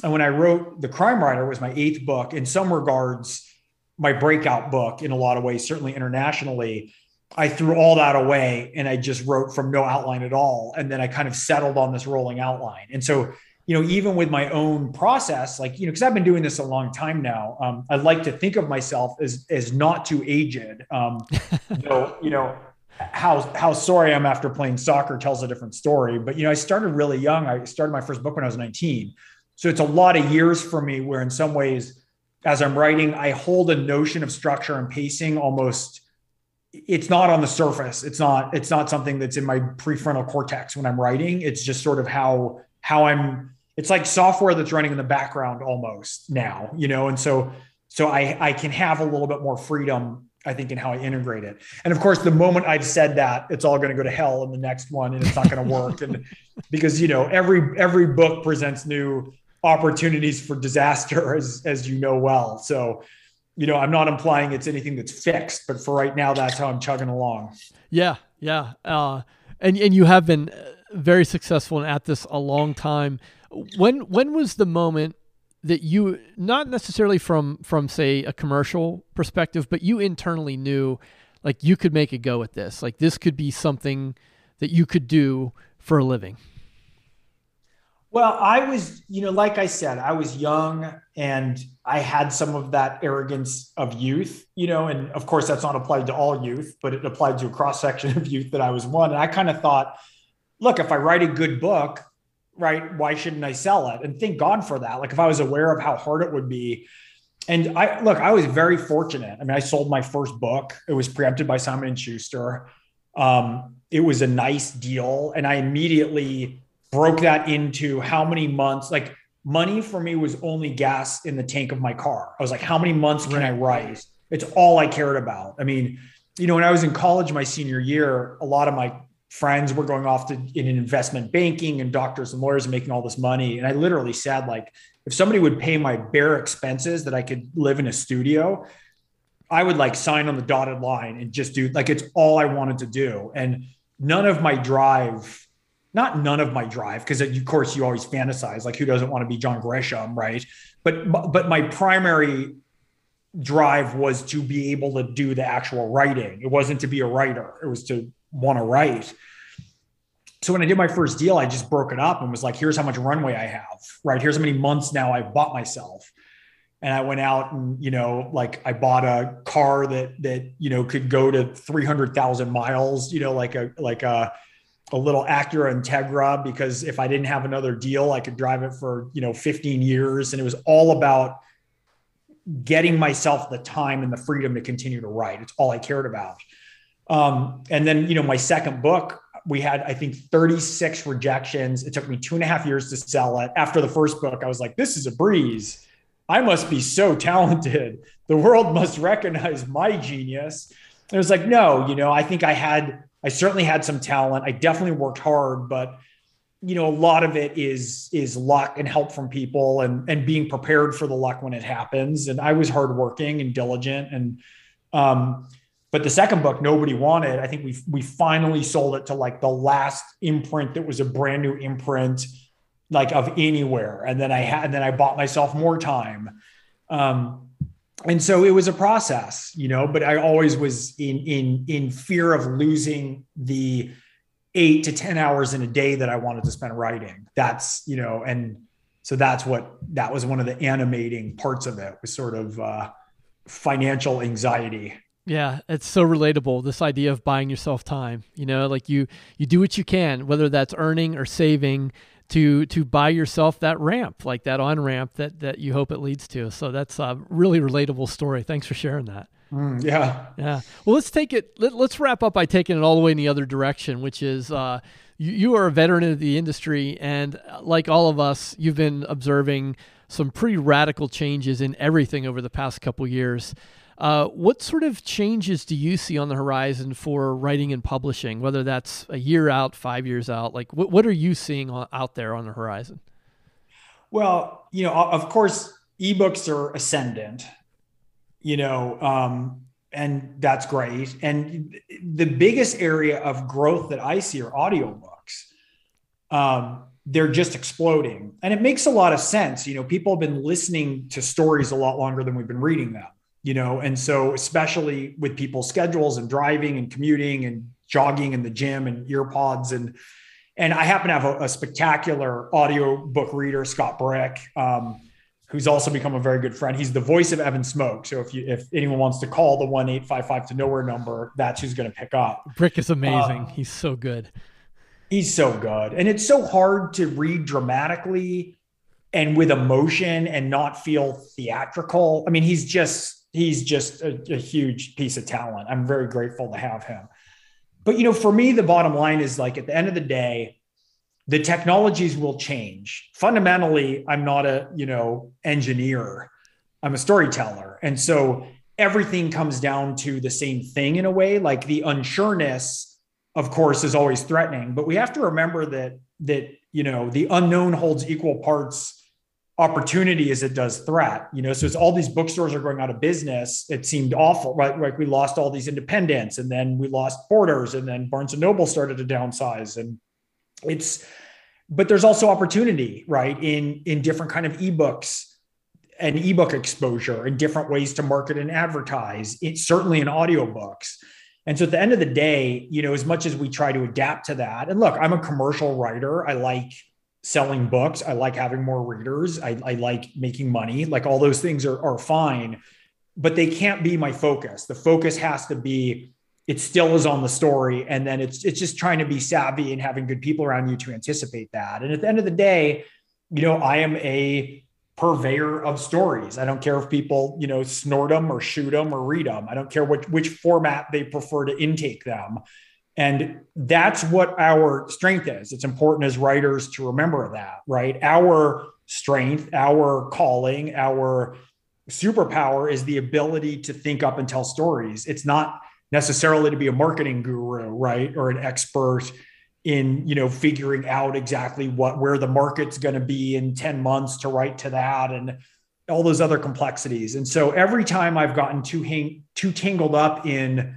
And when I wrote The Crime Writer, was my eighth book, in some regards, my breakout book in a lot of ways, certainly internationally, I threw all that away and I just wrote from no outline at all. And then I kind of settled on this rolling outline. And so, you know, even with my own process, like, you know, because I've been doing this a long time now, I like to think of myself as not too aged. So, you know, how sorry I'm after playing soccer tells a different story. But, you know, I started really young. I started my first book when I was 19. So it's a lot of years for me where in some ways, as I'm writing, I hold a notion of structure and pacing almost, it's not on the surface. It's not something that's in my prefrontal cortex when I'm writing. It's just sort of how I'm, it's like software that's running in the background almost now, you know? And so I can have a little bit more freedom, I think, in how I integrate it. And of course, the moment I've said that, it's all going to go to hell in the next one and it's not going to work. And because, you know, every book presents new opportunities for disaster, as you know well. So, you know, I'm not implying it's anything that's fixed, but for right now, that's how I'm chugging along. Yeah. Yeah. And you have been very successful and at this a long time. When was the moment that you, not necessarily from say a commercial perspective, but you internally knew, like, you could make a go at this, like this could be something that you could do for a living? Well, I was, you know, like I said, I was young and I had some of that arrogance of youth, you know, and of course that's not applied to all youth, but it applied to a cross section of youth that I was one. And I kind of thought, look, if I write a good book, right, why shouldn't I sell it? And thank God for that. Like, if I was aware of how hard it would be. And I was very fortunate. I mean, I sold my first book. It was preempted by Simon & Schuster. It was a nice deal. And I immediately broke that into how many months, like money for me was only gas in the tank of my car. I was like, how many months can I write? It's all I cared about. I mean, you know, when I was in college, my senior year, a lot of my friends were going off to in investment banking and doctors and lawyers and making all this money. And I literally said, like, if somebody would pay my bare expenses that I could live in a studio, I would like sign on the dotted line and just do, like, it's all I wanted to do. And none of my drive, because of course you always fantasize, like, who doesn't want to be John Grisham, right? But my primary drive was to be able to do the actual writing. It wasn't to be a writer. It was to want to write. So when I did my first deal, I just broke it up and was like, here's how much runway I have, right? Here's how many months now I've bought myself. And I went out and, you know, like I bought a car that, you know, could go to 300,000 miles, you know, like a little Acura Integra, because if I didn't have another deal, I could drive it for, you know, 15 years. And it was all about getting myself the time and the freedom to continue to write. It's all I cared about. And then, you know, my second book, we had, I think, 36 rejections. It took me 2.5 years to sell it. After the first book, I was like, this is a breeze. I must be so talented. The world must recognize my genius. And it was like, no, you know, I think I certainly had some talent. I definitely worked hard, but, you know, a lot of it is luck and help from people and being prepared for the luck when it happens. And I was hardworking and diligent. And, but the second book, nobody wanted. I think we finally sold it to like the last imprint that was a brand new imprint, like of anywhere. And then I bought myself more time. And so it was a process, you know, but I always was in fear of losing the 8 to 10 hours in a day that I wanted to spend writing. That's, you know, and so that was one of the animating parts of it, was sort of financial anxiety. Yeah, it's so relatable, this idea of buying yourself time. You know, like you do what you can, whether that's earning or saving, to buy yourself that ramp, like that on-ramp that you hope it leads to. So that's a really relatable story. Thanks for sharing that. Yeah. Yeah. Well, let's wrap up by taking it all the way in the other direction, which is you are a veteran of the industry, and like all of us, you've been observing some pretty radical changes in everything over the past couple of years. What sort of changes do you see on the horizon for writing and publishing, whether that's a year out, 5 years out? Like, what are you seeing out there on the horizon? Well, you know, of course, ebooks are ascendant, you know, and that's great. And the biggest area of growth that I see are audiobooks. They're just exploding. And it makes a lot of sense. You know, people have been listening to stories a lot longer than we've been reading them. You know, and so especially with people's schedules and driving and commuting and jogging in the gym and ear pods. And I happen to have a spectacular audiobook reader, Scott Brick, who's also become a very good friend. He's the voice of Evan Smoke. So if anyone wants to call the 1-855 to nowhere number, that's who's going to pick up. Brick is amazing. He's so good. He's so good. And it's so hard to read dramatically and with emotion and not feel theatrical. I mean, he's just a huge piece of talent. I'm very grateful to have him. But, you know, for me, the bottom line is like at the end of the day, the technologies will change. Fundamentally, I'm not a, you know, engineer. I'm a storyteller. And so everything comes down to the same thing in a way. Like the unsureness, of course, is always threatening. But we have to remember that, you know, the unknown holds equal parts opportunity as it does threat, you know. So it's all these bookstores are going out of business. It seemed awful, right? Like we lost all these independents, and then we lost Borders, and then Barnes and Noble started to downsize. And but there's also opportunity, right? In different kind of ebooks and ebook exposure and different ways to market and advertise. It's certainly in audiobooks. And so at the end of the day, you know, as much as we try to adapt to that, and look, I'm a commercial writer. I like selling books. I like having more readers. I like making money. Like all those things are fine, but they can't be my focus. The focus has to be, it still is on the story. And then it's just trying to be savvy and having good people around you to anticipate that. And at the end of the day, you know, I am a purveyor of stories. I don't care if people, you know, snort them or shoot them or read them. I don't care which format they prefer to intake them. And that's what our strength is. It's important as writers to remember that, right? Our strength, our calling, our superpower is the ability to think up and tell stories. It's not necessarily to be a marketing guru, right? Or an expert in, you know, figuring out exactly where the market's going to be in 10 months to write to that and all those other complexities. And so every time I've gotten too tangled up in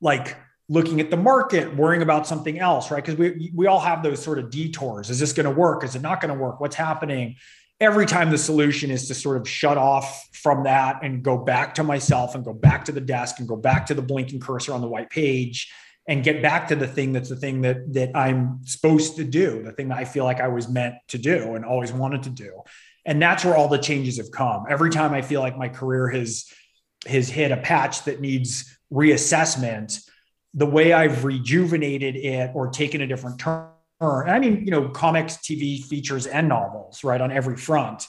like, looking at the market, worrying about something else, right? Because we all have those sort of detours. Is this going to work? Is it not going to work? What's happening? every time the solution is to sort of shut off from that and go back to myself and go back to the desk and go back to the blinking cursor on the white page and get back to the thing that's the thing that I'm supposed to do, the thing that I feel like I was meant to do and always wanted to do. And that's where all the changes have come. Every time I feel like my career has hit a patch that needs reassessment, the way I've rejuvenated it or taken a different turn, I mean, you know, comics, TV, features, and novels, right, on every front,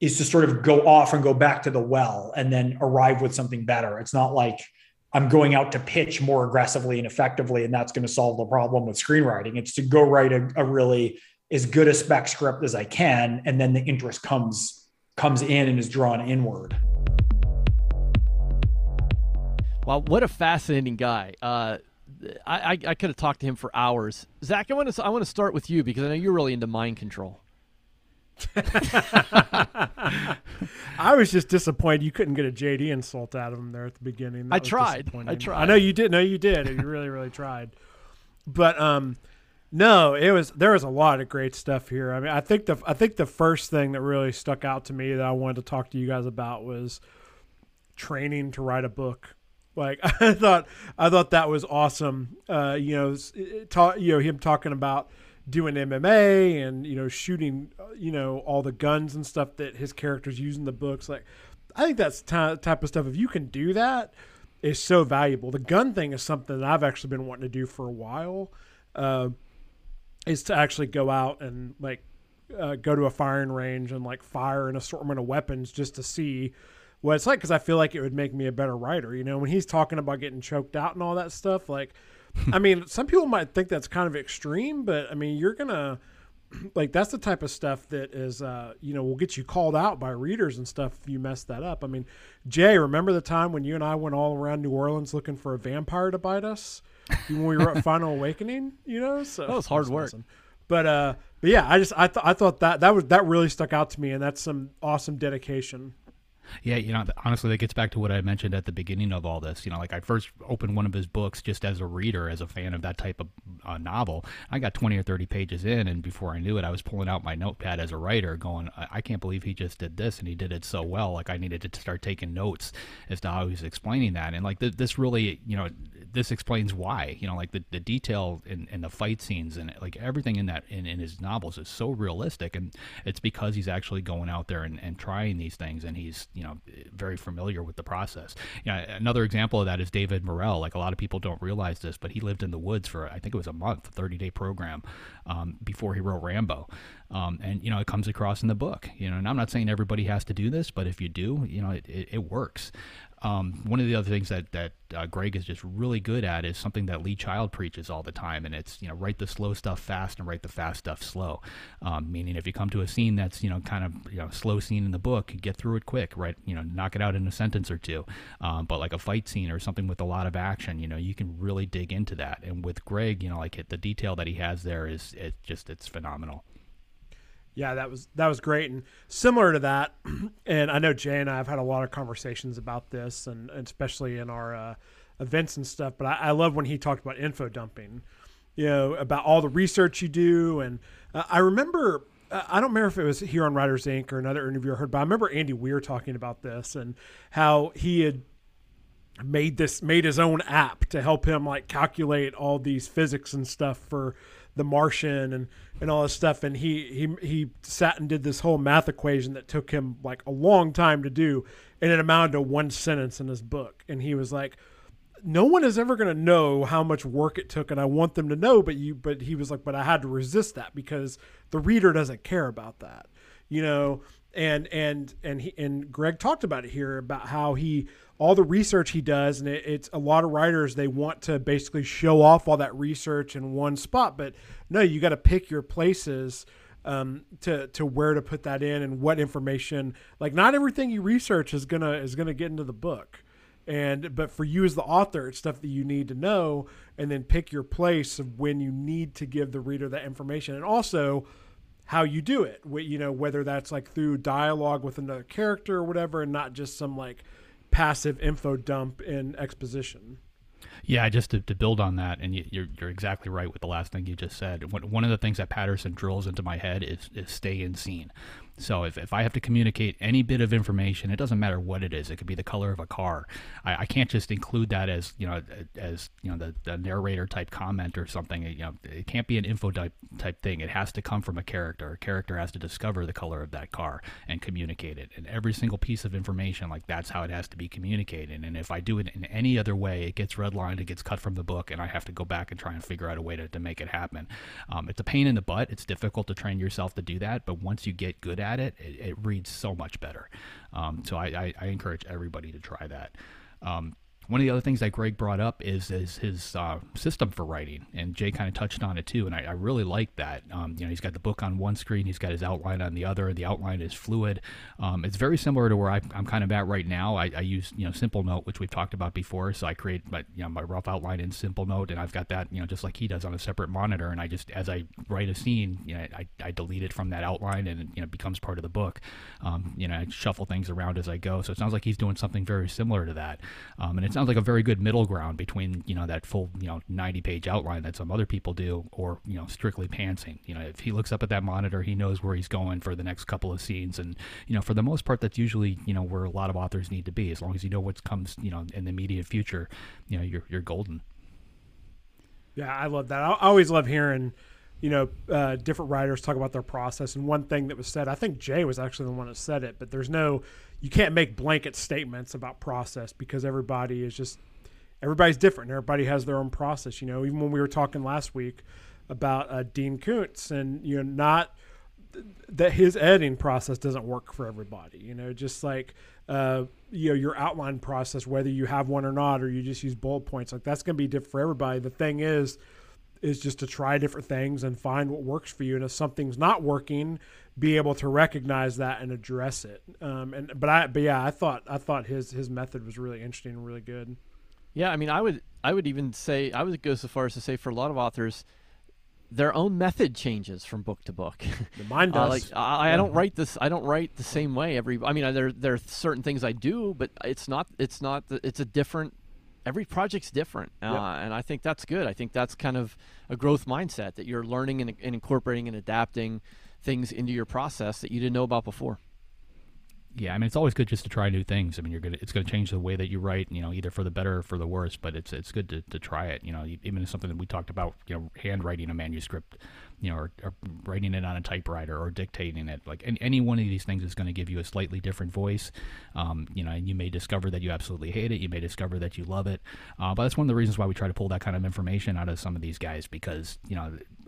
is to sort of go off and go back to the well and then arrive with something better. It's not like I'm going out to pitch more aggressively and effectively, and that's going to solve the problem with screenwriting. It's to go write a really as good a spec script as I can, and then the interest comes in and is drawn inward. Wow, what a fascinating guy. I could have talked to him for hours. Zach, I want to start with you because I know you're really into mind control. I was just disappointed you couldn't get a JD insult out of him there at the beginning. I tried. I know you did. No, you did. You really, really tried. But no, there was a lot of great stuff here. I mean, I think the first thing that really stuck out to me that I wanted to talk to you guys about was training to write a book. Like I thought that was awesome. Him talking about doing MMA and, you know, shooting, you know, all the guns and stuff that his characters use in the books. Like, I think that's type of stuff. If you can do that, is so valuable. The gun thing is something that I've actually been wanting to do for a while, is to actually go out and like, go to a firing range and like fire an assortment of weapons just to see what it's like, because I feel like it would make me a better writer. You know, when he's talking about getting choked out and all that stuff, like, I mean, some people might think that's kind of extreme, but I mean, you're going to, like, that's the type of stuff that is, you know, will get you called out by readers and stuff if you mess that up. I mean, Jay, remember the time when you and I went all around New Orleans looking for a vampire to bite us when we were at Final Awakening? You know, so that was hard work. Awesome. But yeah, I thought that really stuck out to me, and that's some awesome dedication. Yeah, you know, honestly, that gets back to what I mentioned at the beginning of all this. You know, like I first opened one of his books just as a reader, as a fan of that type of novel. I got 20 or 30 pages in, and before I knew it, I was pulling out my notepad as a writer going, I can't believe he just did this, and he did it so well. Like, I needed to start taking notes as to how he was explaining that. And, like, this really, you know, this explains why. You know, like, the detail and the fight scenes and, like, everything in that in his novels is so realistic, and it's because he's actually going out there and trying these things, and he's, you know, very familiar with the process. You know, another example of that is David Morrell. Like, a lot of people don't realize this, but he lived in the woods for, I think it was a month, a 30-day program before he wrote Rambo. And, you know, it comes across in the book, you know, and I'm not saying everybody has to do this, but if you do, you know, it works. One of the other things that Greg is just really good at is something that Lee Child preaches all the time, and it's, you know, write the slow stuff fast and write the fast stuff slow. Meaning if you come to a scene that's, you know, kind of, you know, slow scene in the book, get through it quick, right? You know, knock it out in a sentence or two. But like a fight scene or something with a lot of action, you know, you can really dig into that. And with Greg, you know, like the detail that he has there is, it's phenomenal. Yeah, that was great. And similar to that, and I know Jay and I have had a lot of conversations about this, and especially in our events and stuff, but I love when he talked about info dumping, you know, about all the research you do. And I remember, I don't remember if it was here on Writers Ink or another interview I heard, but I remember Andy Weir talking about this and how he had made his own app to help him like calculate all these physics and stuff for The Martian and all this stuff. And he sat and did this whole math equation that took him like a long time to do, and it amounted to one sentence in his book. And he was like, no one is ever going to know how much work it took, and I want them to know, but he was like, but I had to resist that because the reader doesn't care about that, you know? And Greg talked about it here, about how all the research he does, and it's a lot of writers, they want to basically show off all that research in one spot, but no, you got to pick your places to where to put that in and what information. Like, not everything you research is gonna get into the book, but for you as the author, it's stuff that you need to know, and then pick your place of when you need to give the reader that information, and also how you do it, you know, whether that's like through dialogue with another character or whatever, and not just some like passive info dump in exposition. Yeah, just to build on that, and you're exactly right with the last thing you just said. One of the things that Patterson drills into my head is stay in scene. So if I have to communicate any bit of information, it doesn't matter what it is. It could be the color of a car. I can't just include that as the narrator type comment or something. It can't be an info type thing. It has to come from a character. A character has to discover the color of that car and communicate it. And every single piece of information, like, that's how it has to be communicated. And if I do it in any other way, it gets redlined, it gets cut from the book, and I have to go back and try and figure out a way to make it happen. It's a pain in the butt. It's difficult to train yourself to do that, but once you get good at it, it reads so much better. So I encourage everybody to try that. One of the other things that Greg brought up is his system for writing, and Jay kind of touched on it too, and I really like that. He's got the book on one screen, he's got his outline on the other, and the outline is fluid. It's very similar to where I'm kind of at right now. I use Simple Note, which we've talked about before, so I create my rough outline in Simple Note, and I've got that just like he does on a separate monitor, and I just, as I write a scene, I delete it from that outline, and it becomes part of the book. I shuffle things around as I go, so it sounds like he's doing something very similar to that, and it sounds like a very good middle ground between that full 90-page outline that some other people do, or strictly pantsing. If he looks up at that monitor, he knows where he's going for the next couple of scenes, and for the most part, that's usually where a lot of authors need to be. As long as you know what comes in the immediate future, you're golden. Yeah, I love that. I always love hearing different writers talk about their process. And one thing that was said, I think Jay was actually the one that said it, but you can't make blanket statements about process, because everybody's different. And everybody has their own process. Even when we were talking last week about Dean Koontz, and not that his editing process doesn't work for everybody, just like, your outline process, whether you have one or not, or you just use bullet points, like, that's going to be different for everybody. The thing is just to try different things and find what works for you. And if something's not working, be able to recognize that and address it. I thought his method was really interesting and really good. Yeah. I mean, I would even say, I would go so far as to say for a lot of authors, their own method changes from book to book. Mine does. I don't write the same way. There are certain things I do, but it's a different, every project's different. And I think that's good. I think that's kind of a growth mindset, that you're learning and incorporating and adapting things into your process that you didn't know about before. Yeah, it's always good just to try new things. It's going to change the way that you write, either for the better or for the worse, but it's good to try it. Even something that we talked about, handwriting a manuscript, or writing it on a typewriter or dictating it. Like, any one of these things is going to give you a slightly different voice. And you may discover that you absolutely hate it. You may discover that you love it. But that's one of the reasons why we try to pull that kind of information out of some of these guys, because,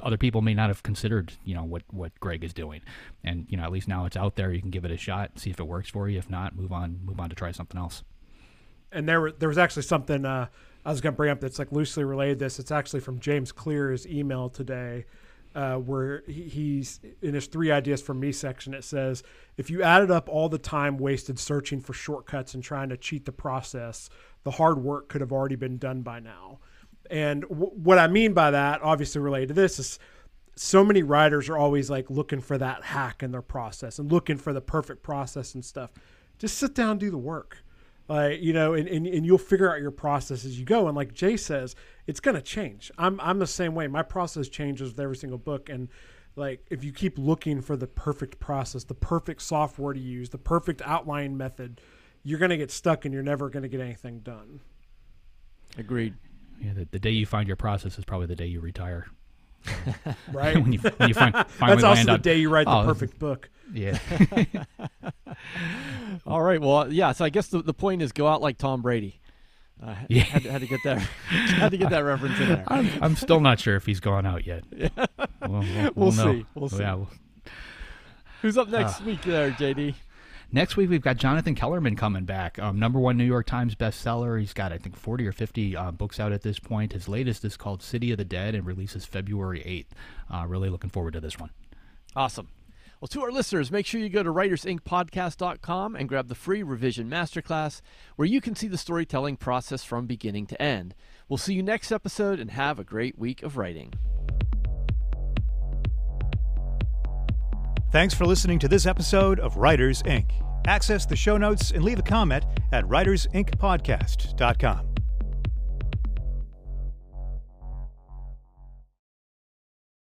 other people may not have considered, what Greg is doing. And, at least now it's out there. You can give it a shot, see if it works for you. If not, move on to try something else. And there was actually something I was going to bring up that's like loosely related to this. It's actually from James Clear's email today, where he's in his 3 ideas for me section. It says, if you added up all the time wasted searching for shortcuts and trying to cheat the process, the hard work could have already been done by now. And what I mean by that, obviously related to this, is so many writers are always like looking for that hack in their process and looking for the perfect process and stuff. Just sit down and do the work. And you'll figure out your process as you go. And like Jay says, it's going to change. I'm the same way. My process changes with every single book. And like, if you keep looking for the perfect process, the perfect software to use, the perfect outline method, you're going to get stuck and you're never going to get anything done. Agreed. Yeah, the day you find your process is probably the day you retire. Right. When you finally that's also the day you write the perfect book. Yeah. All right. Well, yeah. So I guess the point is, go out like Tom Brady. Had to get that. Had to get that reference in there. I'm still not sure if he's gone out yet. Yeah. We'll see. We'll see. Yeah, who's up next week there, JD? Next week, we've got Jonathan Kellerman coming back. #1 New York Times bestseller. He's got, I think, 40 or 50 books out at this point. His latest is called City of the Dead and releases February 8th. Really looking forward to this one. Awesome. Well, to our listeners, make sure you go to writersincpodcast.com and grab the free revision masterclass, where you can see the storytelling process from beginning to end. We'll see you next episode, and have a great week of writing. Thanks for listening to this episode of Writers Ink. Access the show notes and leave a comment at writersincpodcast.com.